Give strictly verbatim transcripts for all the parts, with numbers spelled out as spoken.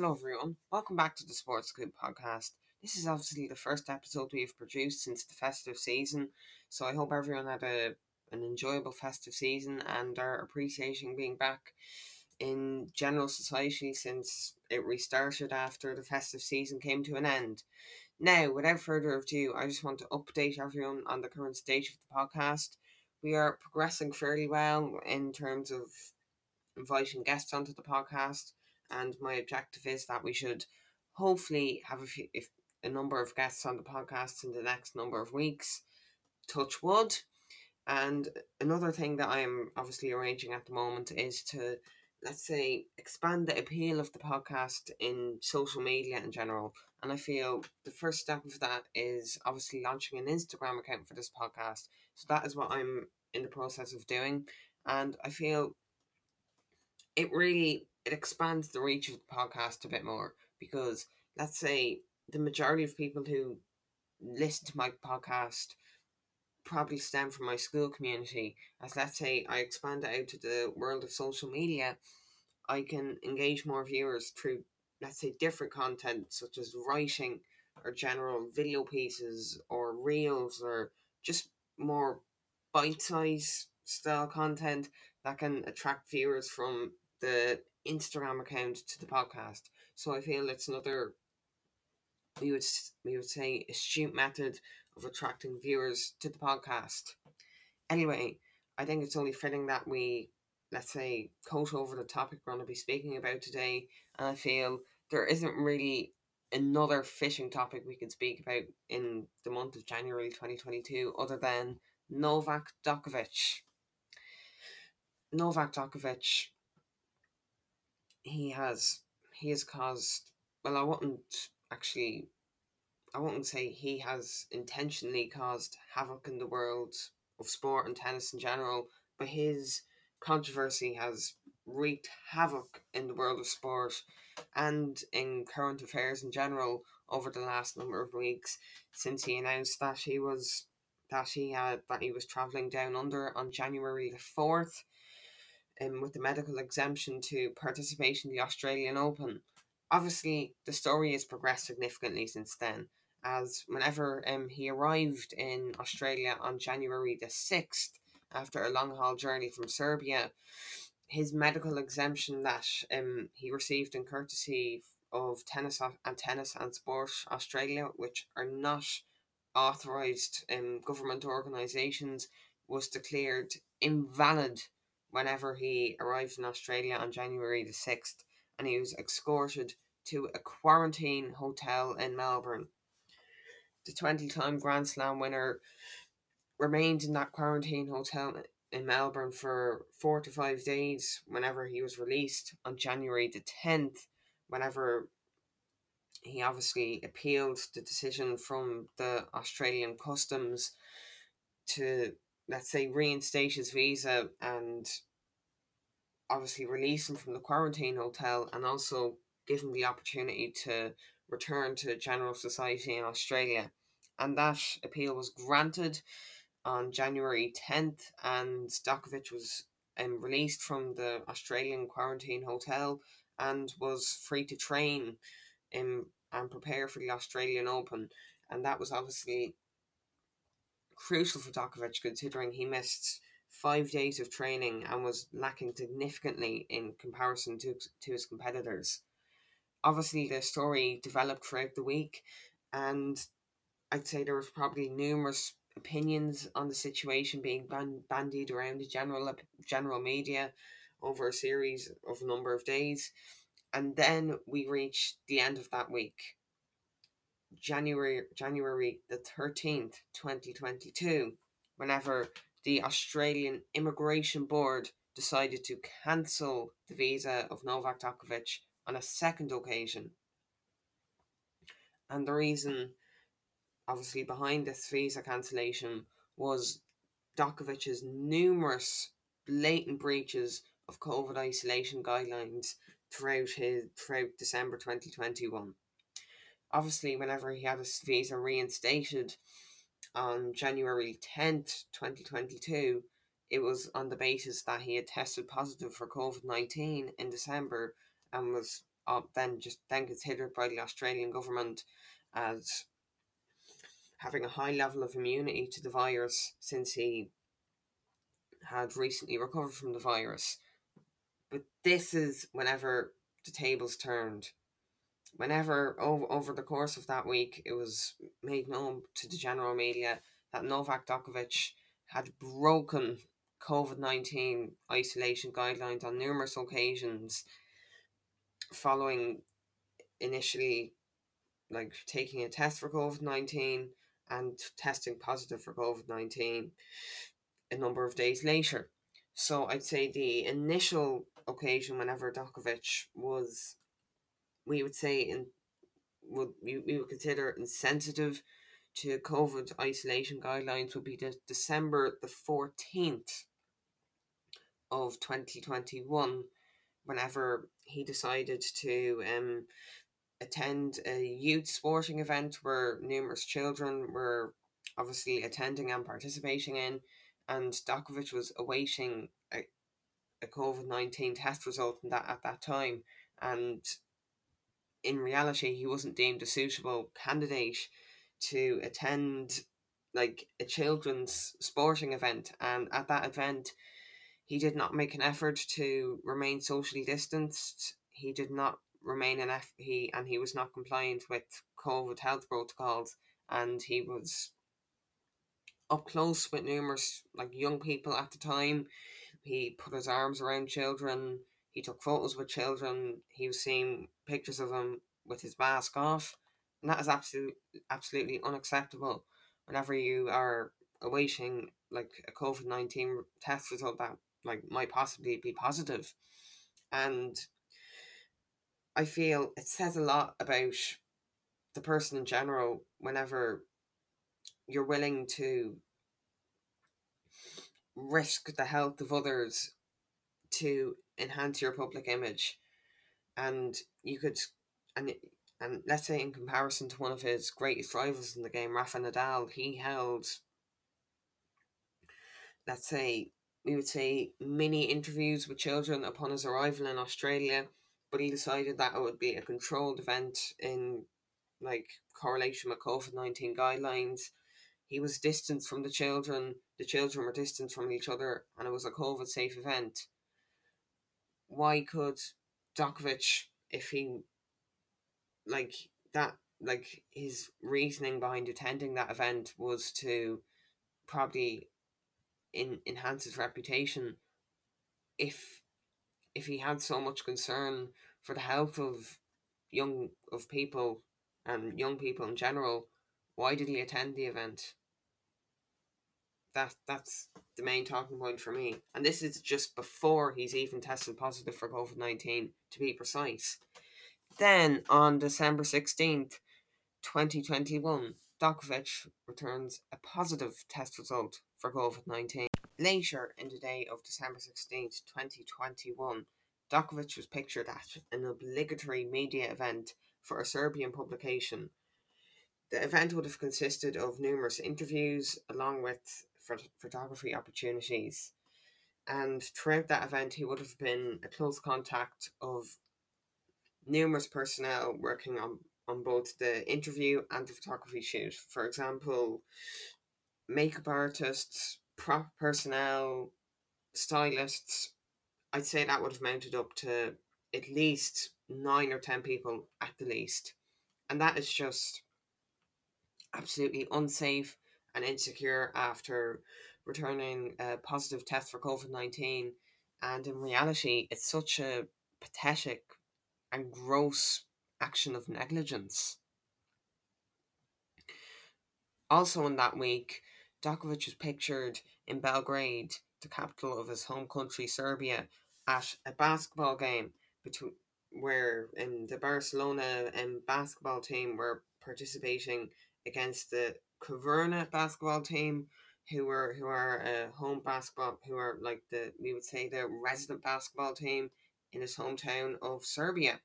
Hello everyone, welcome back to the Sports Club Podcast. This is obviously the first episode we've produced since the festive season, so I hope everyone had a, an enjoyable festive season and are appreciating being back in general society since it restarted after the festive season came to an end. Now, without further ado, I just want to update everyone on the current stage of the podcast. We are progressing fairly well in terms of inviting guests onto the podcast. And my objective is that we should hopefully have a, few, if, a number of guests on the podcast in the next number of weeks, touch wood. And another thing that I am obviously arranging at the moment is to, let's say, expand the appeal of the podcast in social media in general. And I feel the first step of that is obviously launching an Instagram account for this podcast. So that is what I'm in the process of doing. And I feel it really... It expands the reach of the podcast a bit more because, let's say, the majority of people who listen to my podcast probably stem from my school community. As, let's say, I expand it out to the world of social media, I can engage more viewers through, let's say, different content such as writing or general video pieces or reels or just more bite-sized style content that can attract viewers from the Instagram account to the podcast. So I feel it's another, we would we would say, astute method of attracting viewers to the podcast. Anyway, I think it's only fitting that we, let's say, coat over the topic we're going to be speaking about today, and I feel there isn't really another fishing topic we can speak about in the month of January twenty twenty-two other than Novak Djokovic. Novak Djokovic He has, he has caused, well, I wouldn't actually, I wouldn't say he has intentionally caused havoc in the world of sport and tennis in general, but his controversy has wreaked havoc in the world of sport and in current affairs in general over the last number of weeks since he announced that he was, that he had, that he was travelling down under on January the fourth. Um, with the medical exemption to participation in the Australian Open. Obviously, the story has progressed significantly since then, as whenever um, he arrived in Australia on January the sixth, after a long-haul journey from Serbia, his medical exemption that um, he received in courtesy of Tennis and Tennis and Sport Australia, which are not authorised um, government organisations, was declared invalid whenever he arrived in Australia on January the sixth, and he was escorted to a quarantine hotel in Melbourne. The twenty-time Grand Slam winner remained in that quarantine hotel in Melbourne for four to five days whenever he was released on January the tenth, whenever he obviously appealed the decision from the Australian Customs to, let's say, reinstate his visa and obviously release him from the quarantine hotel and also give him the opportunity to return to general society in Australia. And that appeal was granted on January tenth, and Djokovic was um, released from the Australian quarantine hotel and was free to train um, and prepare for the Australian Open. And that was obviously crucial for Djokovic, considering he missed five days of training and was lacking significantly in comparison to, to his competitors. Obviously, the story developed throughout the week, and I'd say there was probably numerous opinions on the situation being ban- bandied around the general general media over a series of a number of days. And then we reached the end of that week. January January the thirteenth, twenty twenty-two, whenever the Australian Immigration Board decided to cancel the visa of Novak Djokovic on a second occasion. And the reason, obviously, behind this visa cancellation was Djokovic's numerous blatant breaches of COVID isolation guidelines throughout his throughout December twenty twenty-one. Obviously, whenever he had his visa reinstated on January tenth, twenty twenty-two, it was on the basis that he had tested positive for COVID nineteen in December and was uh, then just then considered by the Australian government as having a high level of immunity to the virus, since he had recently recovered from the virus. But this is whenever the tables turned. Whenever, over, over the course of that week, it was made known to the general media that Novak Djokovic had broken covid nineteen isolation guidelines on numerous occasions, following initially like taking a test for covid nineteen and testing positive for covid nineteen a number of days later. So I'd say the initial occasion whenever Djokovic was, we would say, in would we, we would consider insensitive to COVID isolation guidelines, would be the December the fourteenth of twenty twenty-one, whenever he decided to um attend a youth sporting event where numerous children were obviously attending and participating in, and Djokovic was awaiting a, a covid nineteen test result in that, at that time, and in reality he wasn't deemed a suitable candidate to attend like a children's sporting event. And at that event he did not make an effort to remain socially distanced, he did not remain an F- he and he was not compliant with COVID health protocols, and he was up close with numerous like young people at the time. He put his arms around children, he took photos with children, he was seeing pictures of him with his mask off. And that is absolutely, absolutely unacceptable. Whenever you are awaiting like a covid nineteen test result that like might possibly be positive. And I feel it says a lot about the person in general whenever you're willing to risk the health of others to enhance your public image. And you could... and. It, And let's say in comparison to one of his greatest rivals in the game, Rafael Nadal, he held, let's say, we would say, mini interviews with children upon his arrival in Australia, but he decided that it would be a controlled event in like correlation with covid nineteen guidelines. He was distanced from the children, the children were distanced from each other, and it was a COVID-safe event. Why could Djokovic, if he... like that, like his reasoning behind attending that event was to probably in, enhance his reputation. If if he had so much concern for the health of young of people and young people in general, why did he attend the event? That that's the main talking point for me, and this is just before he's even tested positive for covid nineteen, to be precise. Then, on December sixteenth, twenty twenty-one, Djokovic returns a positive test result for covid nineteen. Later in the day of December sixteenth, twenty twenty-one, Djokovic was pictured at an obligatory media event for a Serbian publication. The event would have consisted of numerous interviews along with photography opportunities. And throughout that event, he would have been a close contact of numerous personnel working on, on both the interview and the photography shoot. For example, makeup artists, prop personnel, stylists. I'd say that would have mounted up to at least nine or ten people at the least. And that is just absolutely unsafe and insecure after returning a positive test for covid nineteen. And in reality, it's such a pathetic and gross action of negligence. Also in that week, Djokovic is pictured in Belgrade, the capital of his home country, Serbia, at a basketball game between where um, the Barcelona um, basketball team were participating against the Košarka basketball team, who were who are uh, home basketball, who are like the we would say the resident basketball team in his hometown of Serbia.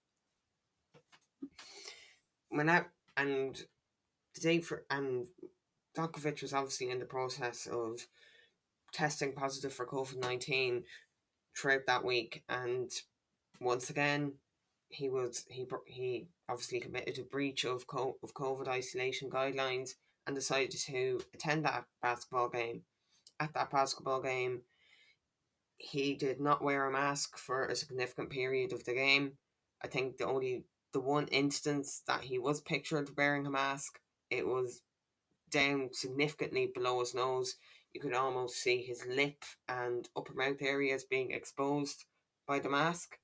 When I, and the day for and Djokovic was obviously in the process of testing positive for covid nineteen throughout that week, and once again he was he he obviously committed a breach of co- of COVID isolation guidelines and decided to attend that basketball game. At that basketball game, he did not wear a mask for a significant period of the game. I think the only the one instance that he was pictured wearing a mask, it was down significantly below his nose. You could almost see his lip and upper mouth areas being exposed by the mask.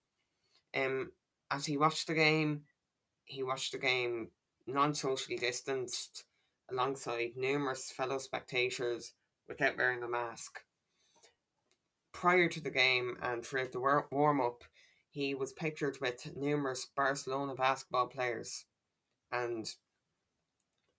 Um, as he watched the game, he watched the game non-socially distanced alongside numerous fellow spectators without wearing a mask. Prior to the game and throughout the warm-up, he was pictured with numerous Barcelona basketball players. And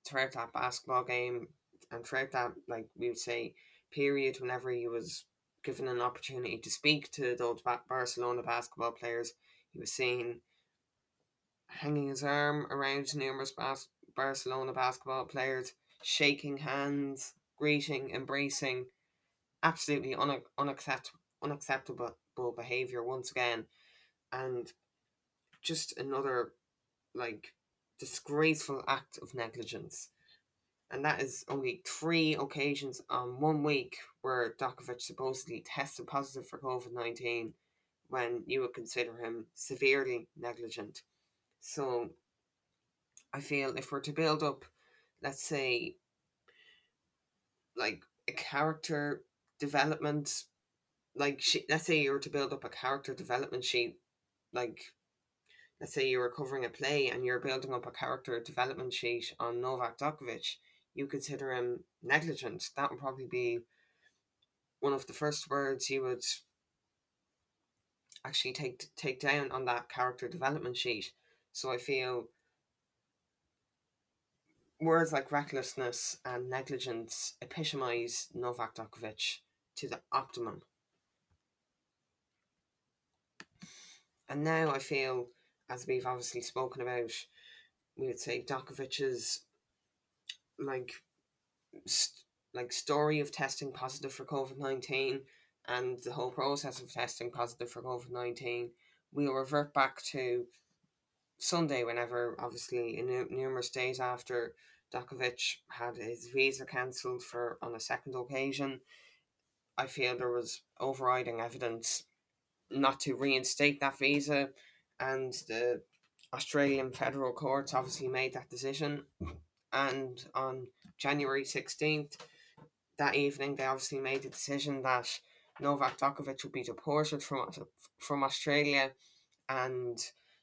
throughout that basketball game, and throughout that, like we would say, period, whenever he was given an opportunity to speak to those Barcelona basketball players, he was seen hanging his arm around numerous bas- Barcelona basketball players, shaking hands, greeting, embracing. Absolutely un- unaccept- unacceptable behaviour once again. And just another, like, disgraceful act of negligence. And that is only three occasions on one week where Djokovic supposedly tested positive for COVID nineteen when you would consider him severely negligent. So I feel if we're to build up, let's say, like a character development, like she, let's say you were to build up a character development sheet, like let's say you were covering a play and you're building up a character development sheet on Novak Djokovic, you consider him negligent. That would probably be one of the first words you would actually take take down on that character development sheet. So I feel words like recklessness and negligence epitomise Novak Djokovic to the optimum. And now I feel, as we've obviously spoken about, we would say Djokovic's like st- like story of testing positive for COVID nineteen and the whole process of testing positive for COVID nineteen, we'll revert back to Sunday whenever, obviously, in numerous days after Djokovic had his visa cancelled for on a second occasion. I feel there was overriding evidence not to reinstate that visa, and the Australian federal courts obviously made that decision. And on January sixteenth, that evening, they obviously made the decision that Novak Djokovic would be deported from from Australia, and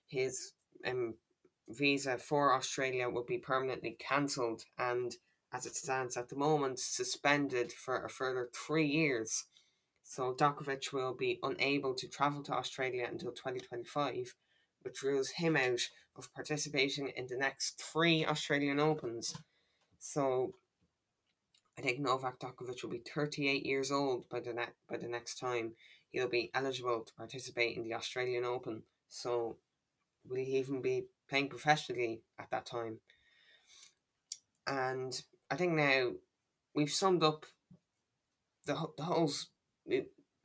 his um, visa for Australia would be permanently cancelled and, as it stands at the moment, suspended for a further three years. So Djokovic will be unable to travel to Australia until twenty twenty-five, which rules him out of participating in the next three Australian Opens. So I think Novak Djokovic will be thirty-eight years old by the ne- by the next time he'll be eligible to participate in the Australian Open. So will he even be playing professionally at that time? And I think now we've summed up the the whole.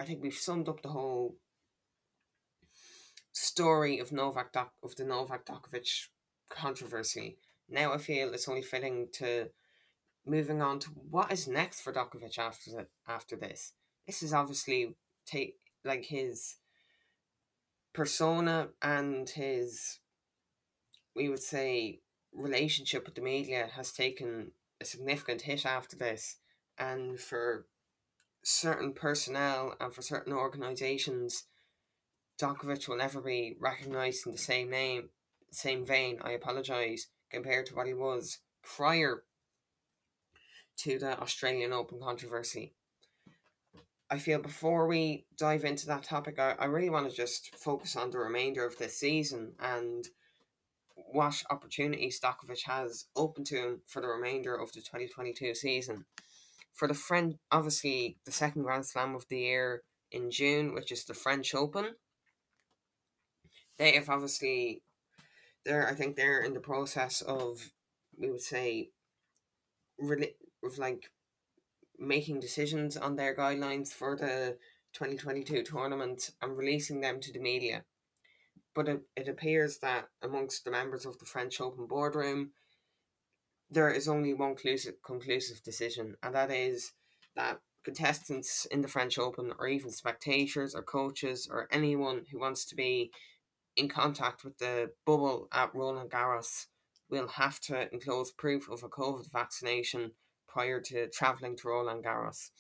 I think we've summed up the whole story of Novak Do- of the Novak Djokovic controversy. Now I feel it's only fitting to moving on to what is next for Djokovic after the, after this. This is obviously take like his persona and his, we would say, relationship with the media has taken a significant hit after this. And for certain personnel and for certain organisations, Djokovic will never be recognised in the same name, same vein, I apologise, compared to what he was prior to the Australian Open controversy. I feel before we dive into that topic, I, I really want to just focus on the remainder of this season and what opportunities Djokovic has open to him for the remainder of the twenty twenty-two season. For the French, obviously, the second Grand Slam of the year in June, which is the French Open. They have obviously, they're, I think they're in the process of, we would say, really, of like making decisions on their guidelines for the twenty twenty-two tournament and releasing them to the media. but it, it appears that amongst the members of the French Open boardroom, there is only one conclusive, conclusive decision, and that is that contestants in the French Open, or even spectators or coaches or anyone who wants to be in contact with the bubble at Roland Garros, will have to enclose proof of a COVID vaccination prior to travelling to Roland Garros.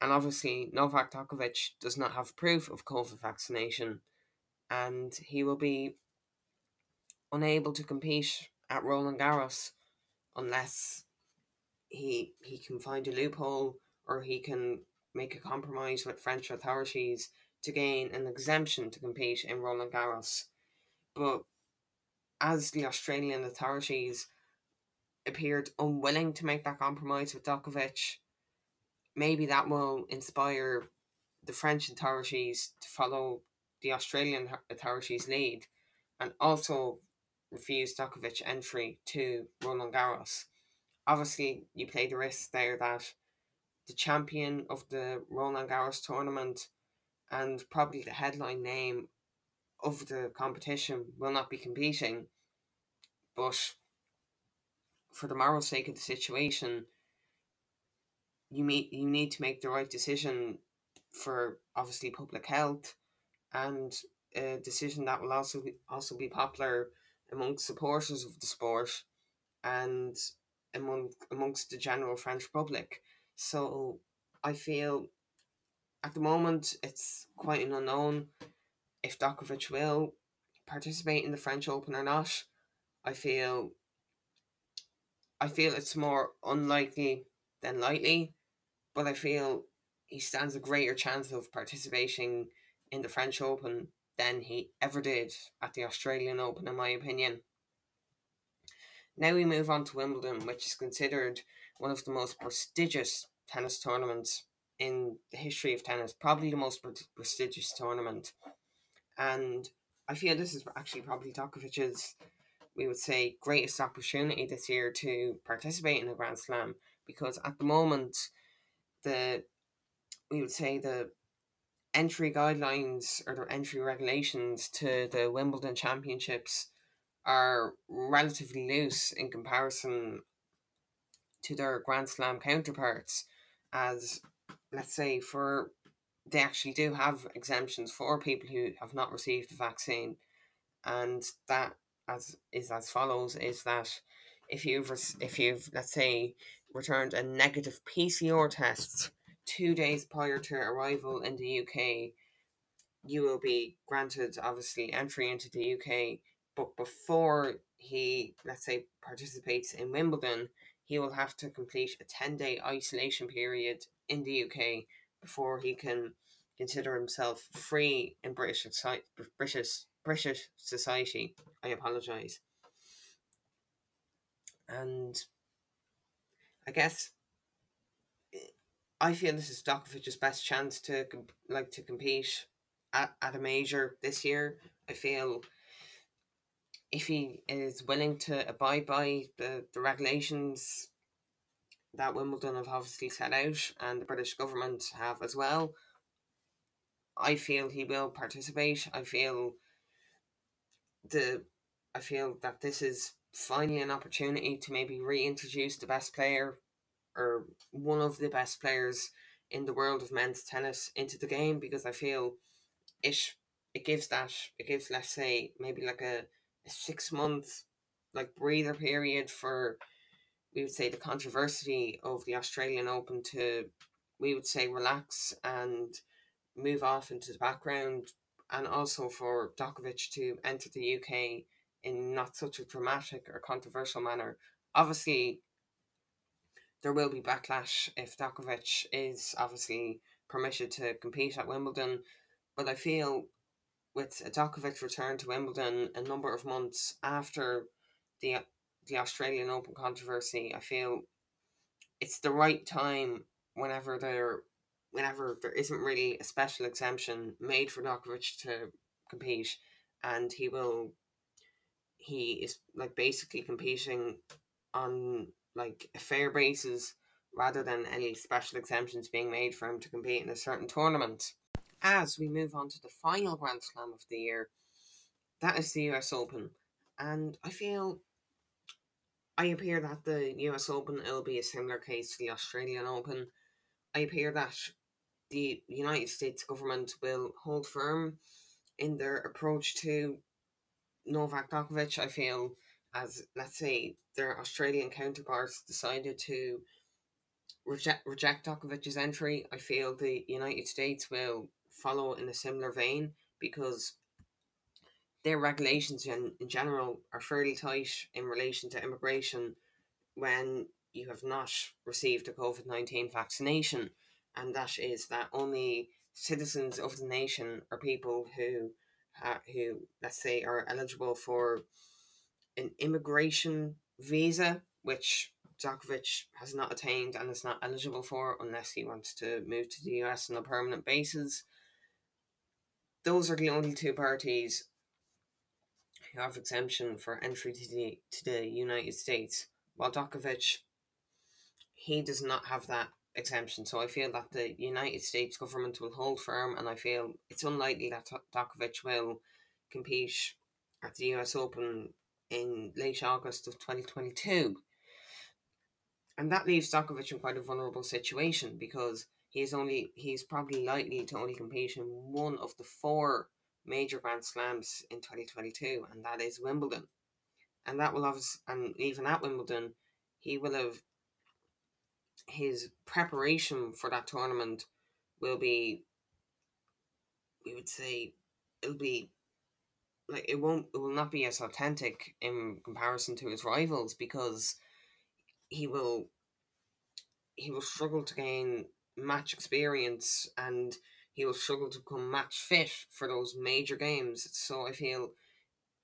And obviously, Novak Djokovic does not have proof of COVID vaccination, and he will be unable to compete at Roland Garros unless he he can find a loophole, or he can make a compromise with French authorities to gain an exemption to compete in Roland Garros. But as the Australian authorities appeared unwilling to make that compromise with Djokovic, maybe that will inspire the French authorities to follow the Australian authorities' lead and also refuse Djokovic entry to Roland Garros. Obviously, you play the risk there that the champion of the Roland Garros tournament and probably the headline name of the competition will not be competing. But for the moral sake of the situation, you meet, you need to make the right decision for, obviously, public health, and a decision that will also be, also be popular amongst supporters of the sport and among amongst the general French public. So I feel at the moment it's quite an unknown if Djokovic will participate in the French Open or not. I feel I feel it's more unlikely than likely, but I feel he stands a greater chance of participating in the French Open than he ever did at the Australian Open, in my opinion. Now we move on to Wimbledon, which is considered one of the most prestigious tennis tournaments in the history of tennis, probably the most prestigious tournament. And I feel this is actually probably Djokovic's, we would say, greatest opportunity this year to participate in a Grand Slam, because at the moment, the we would say the entry guidelines or the entry regulations to the Wimbledon Championships are relatively loose in comparison to their Grand Slam counterparts, as, let's say, for they actually do have exemptions for people who have not received the vaccine, and that as is as follows: is that if you've if you've let's say returned a negative P C R test two days prior to arrival in the U K, you will be granted obviously entry into the U K. But before he, let's say, participates in Wimbledon, he will have to complete a ten-day isolation period in the U K before he can consider himself free in British British British society. I apologise. And I guess I feel this is Djokovic's best chance to like to compete at, at a major this year. I feel if he is willing to abide by the, the regulations that Wimbledon have obviously set out and the British government have as well, I feel he will participate. I feel the I feel that this is finally an opportunity to maybe reintroduce the best player or one of the best players in the world of men's tennis into the game, because I feel it it gives that it gives let's say maybe like a A six month like breather period for, we would say, the controversy of the Australian Open to, we would say, relax and move off into the background, and also for Djokovic to enter the U K in not such a dramatic or controversial manner. Obviously, there will be backlash if Djokovic is obviously permitted to compete at Wimbledon, but I feel with a Djokovic return to Wimbledon a number of months after the the Australian Open controversy, I feel it's the right time whenever there whenever there isn't really a special exemption made for Djokovic to compete, and he will he is like basically competing on like a fair basis rather than any special exemptions being made for him to compete in a certain tournament. As we move on to the final Grand Slam of the year, that is the U S Open. And I feel, I appear that the U S Open will be a similar case to the Australian Open. I appear that the United States government will hold firm in their approach to Novak Djokovic. I feel, as, let's say, their Australian counterparts decided to reject, reject Djokovic's entry, I feel the United States will follow in a similar vein, because their regulations in, in general are fairly tight in relation to immigration when you have not received a covid nineteen vaccination, and that is that only citizens of the nation are people who, uh, who let's say, are eligible for an immigration visa, which Djokovic has not attained and is not eligible for unless he wants to move to the U S on a permanent basis. Those are the only two parties who have exemption for entry to the, to the United States, while Djokovic, he does not have that exemption. So I feel that the United States government will hold firm, and I feel it's unlikely that Djokovic will compete at the U S Open in late August of twenty twenty-two. And that leaves Djokovic in quite a vulnerable situation, because he is only he's probably likely to only compete in one of the four major Grand Slams in twenty twenty-two, and that is Wimbledon. And that will obviously, and even at Wimbledon, he will have his preparation for that tournament will be, we would say, it'll be like it won't it will not be as authentic in comparison to his rivals, because he will he will struggle to gain match experience, and he will struggle to become match fit for those major games. So I feel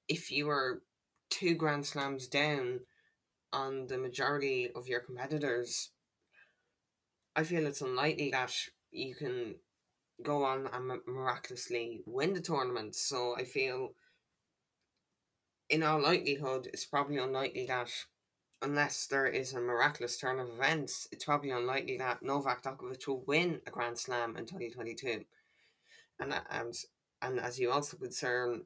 if you are two Grand Slams down on the majority of your competitors, I feel it's unlikely that you can go on and miraculously win the tournament. So I feel in all likelihood, it's probably unlikely that, unless there is a miraculous turn of events, it's probably unlikely that Novak Djokovic will win a Grand Slam in twenty twenty-two. And and, and as you also concern,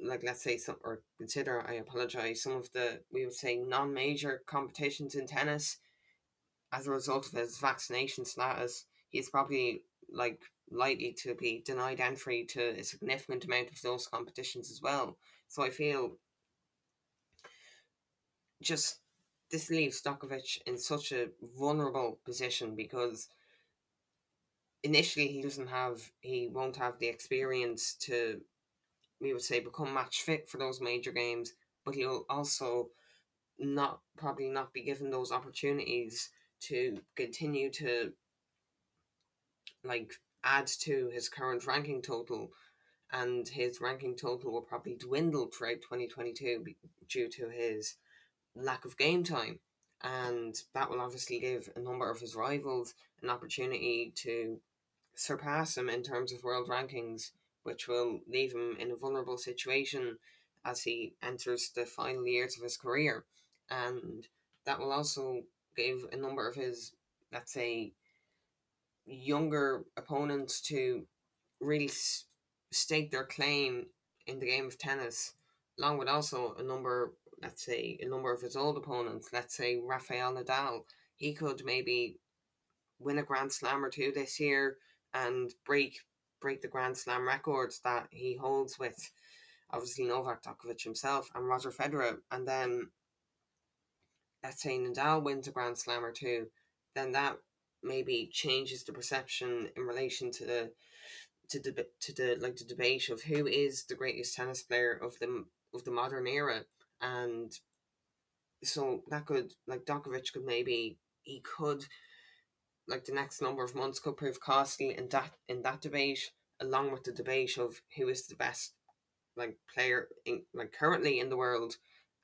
like let's say, some, or consider, I apologise, some of the, we would say, non-major competitions in tennis, as a result of his vaccination status, he's probably like likely to be denied entry to a significant amount of those competitions as well. So I feel just this leaves Djokovic in such a vulnerable position, because initially he doesn't have, he won't have the experience to, we would say, become match fit for those major games, but he'll also not probably not be given those opportunities to continue to like add to his current ranking total, and his ranking total will probably dwindle throughout twenty twenty-two due to his lack of game time, and that will obviously give a number of his rivals an opportunity to surpass him in terms of world rankings, which will leave him in a vulnerable situation as he enters the final years of his career. And that will also give a number of his, let's say, younger opponents to really stake their claim in the game of tennis, along with also a number, let's say, a number of his old opponents. Let's say Rafael Nadal, he could maybe win a Grand Slam or two this year and break break the Grand Slam records that he holds with, obviously, Novak Djokovic himself and Roger Federer. And then let's say Nadal wins a Grand Slam or two, then that maybe changes the perception in relation to the to the to the like the debate of who is the greatest tennis player of the of the modern era. And so that could, like, Djokovic could maybe he could like the next number of months could prove costly in that in that debate, along with the debate of who is the best like player in, like currently in the world.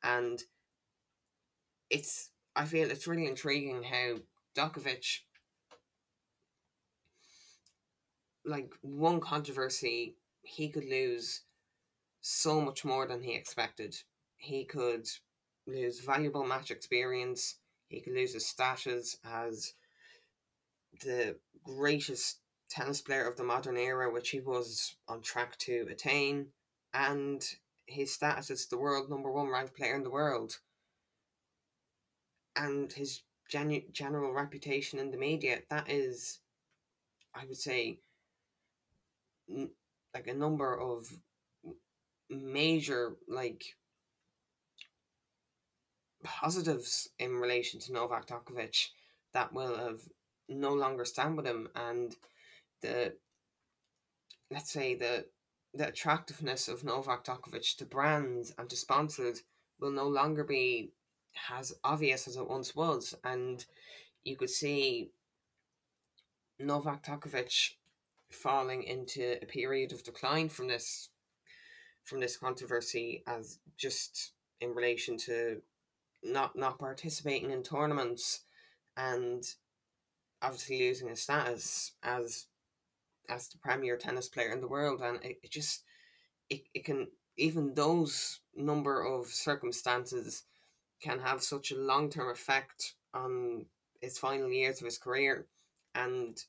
And it's I feel it's really intriguing how Djokovic, like one controversy, he could lose so much more than he expected. He could lose valuable match experience. He could lose his status as the greatest tennis player of the modern era, which he was on track to attain. And his status as the world number one ranked player in the world and his genu- general reputation in the media, that is, I would say, n- like a number of major, like, positives in relation to Novak Djokovic that will have no longer stand with him, and the, let's say, the the attractiveness of Novak Djokovic to brands and to sponsors will no longer be as obvious as it once was. And you could see Novak Djokovic falling into a period of decline from this from this controversy, as just in relation to not not participating in tournaments and obviously losing his status as as the premier tennis player in the world. And it, it just it, it can, even those number of circumstances can have such a long-term effect on his final years of his career. And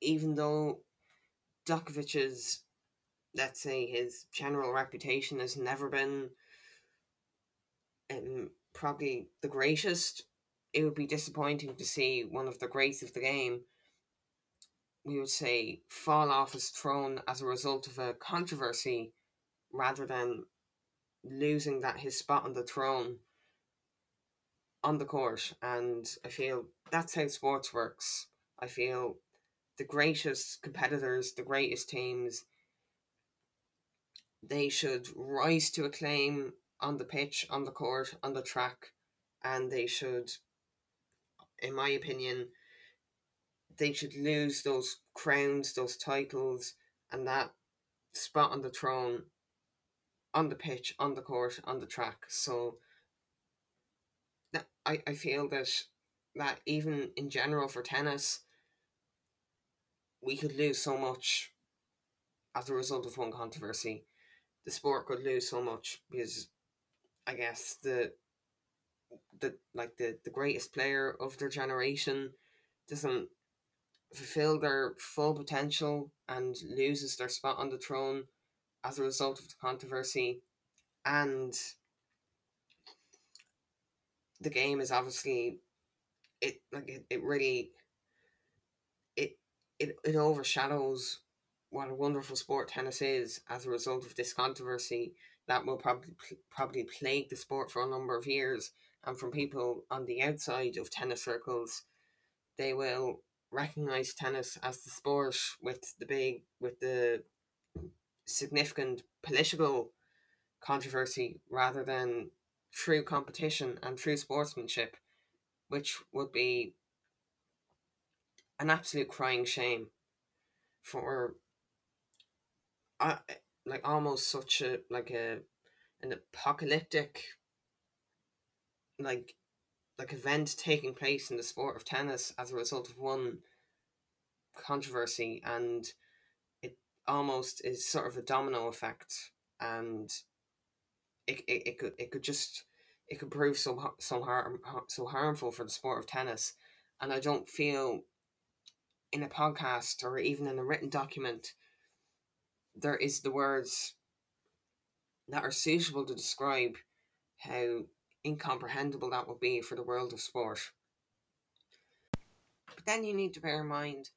even though Djokovic's, let's say, his general reputation has never been um, probably the greatest, it would be disappointing to see one of the greats of the game, we would say, fall off his throne as a result of a controversy, rather than losing that his spot on the throne on the court. And I feel that's how sports works. I feel the greatest competitors, the greatest teams, they should rise to acclaim on the pitch, on the court, on the track, and they should, in my opinion, they should lose those crowns, those titles, and that spot on the throne, on the pitch, on the court, on the track. So I, I feel that, that even in general for tennis, we could lose so much as a result of one controversy. The sport could lose so much because, I guess, the the like the, the greatest player of their generation doesn't fulfill their full potential and loses their spot on the throne as a result of the controversy. And the game is obviously, it like it, it really it it it overshadows what a wonderful sport tennis is as a result of this controversy that will probably probably plague the sport for a number of years. And from people on the outside of tennis circles, they will recognize tennis as the sport with the big with the significant political controversy, rather than true competition and true sportsmanship, which would be an absolute crying shame for uh, like almost such a like a an apocalyptic like like event taking place in the sport of tennis as a result of one controversy. And it almost is sort of a domino effect, and It, it, it could it could just it could prove so so harm so harmful for the sport of tennis. And I don't feel in a podcast or even in a written document there is the words that are suitable to describe how incomprehensible that would be for the world of sport. But then you need to bear in mind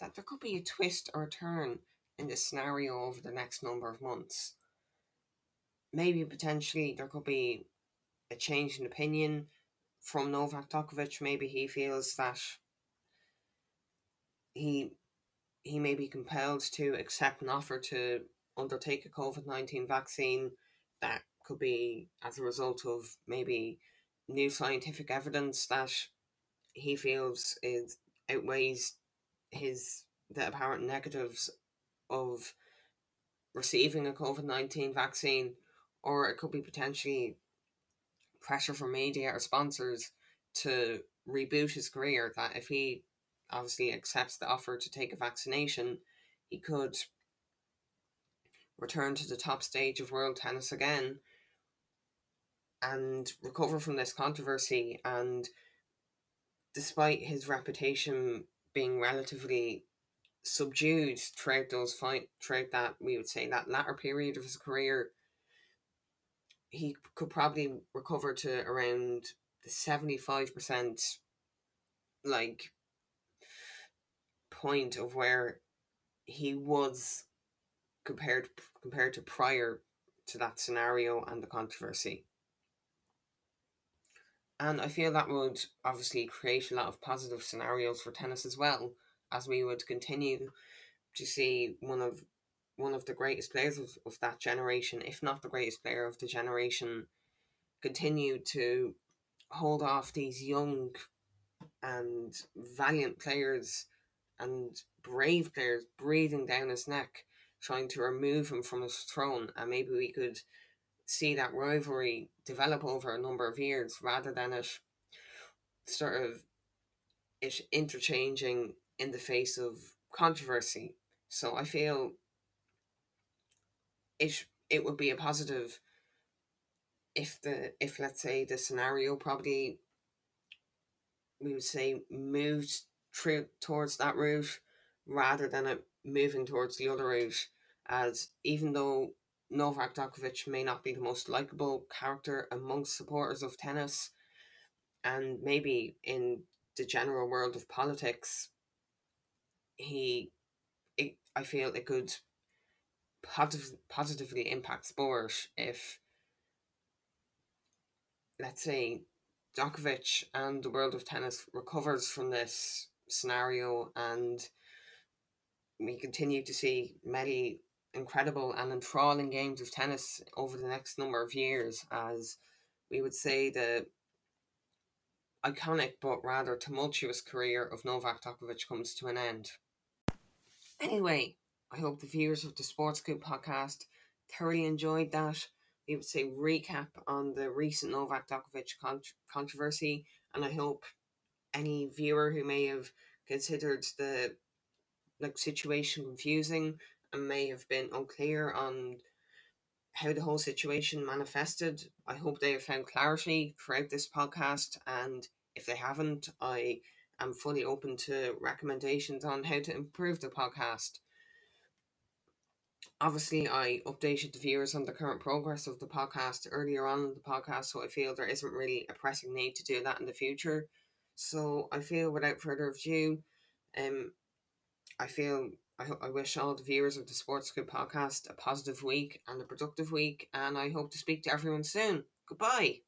that there could be a twist or a turn in this scenario over the next number of months. Maybe potentially there could be a change in opinion from Novak Djokovic. Maybe he feels that he he may be compelled to accept an offer to undertake a covid nineteen vaccine that could be as a result of maybe new scientific evidence that he feels is outweighs his the apparent negatives of receiving a covid nineteen vaccine. Or it could be potentially pressure from media or sponsors to reboot his career, that if he obviously accepts the offer to take a vaccination, he could return to the top stage of world tennis again and recover from this controversy. And despite his reputation being relatively subdued throughout those fight, throughout that, we would say, that latter period of his career, he could probably recover to around seventy-five percent, like, point of where he was compared compared to prior to that scenario and the controversy. And I feel that would obviously create a lot of positive scenarios for tennis as well, as we would continue to see one of one of the greatest players of, of that generation, if not the greatest player of the generation, continue to hold off these young and valiant players and brave players breathing down his neck, trying to remove him from his throne. And maybe we could see that rivalry develop over a number of years rather than it sort of it interchanging in the face of controversy. So I feel it it would be a positive if the if let's say the scenario probably we would say moved through towards that route rather than it moving towards the other route, as even though Novak Djokovic may not be the most likeable character amongst supporters of tennis, and maybe in the general world of politics, he, it, I feel it could positive, positively impact sport if, let's say, Djokovic and the world of tennis recovers from this scenario, and we continue to see many incredible and enthralling games of tennis over the next number of years, as we would say the iconic but rather tumultuous career of Novak Djokovic comes to an end. Anyway, I hope the viewers of the SportsCoup podcast thoroughly enjoyed that, we would say, recap on the recent Novak Djokovic cont- controversy, and I hope any viewer who may have considered the like situation confusing and may have been unclear on how the whole situation manifested, I hope they have found clarity throughout this podcast, and if they haven't, I am fully open to recommendations on how to improve the podcast. Obviously, I updated the viewers on the current progress of the podcast earlier on in the podcast, so I feel there isn't really a pressing need to do that in the future. So I feel without further ado, um, I feel... I, I wish all the viewers of the SportsCoup podcast a positive week and a productive week, and I hope to speak to everyone soon. Goodbye.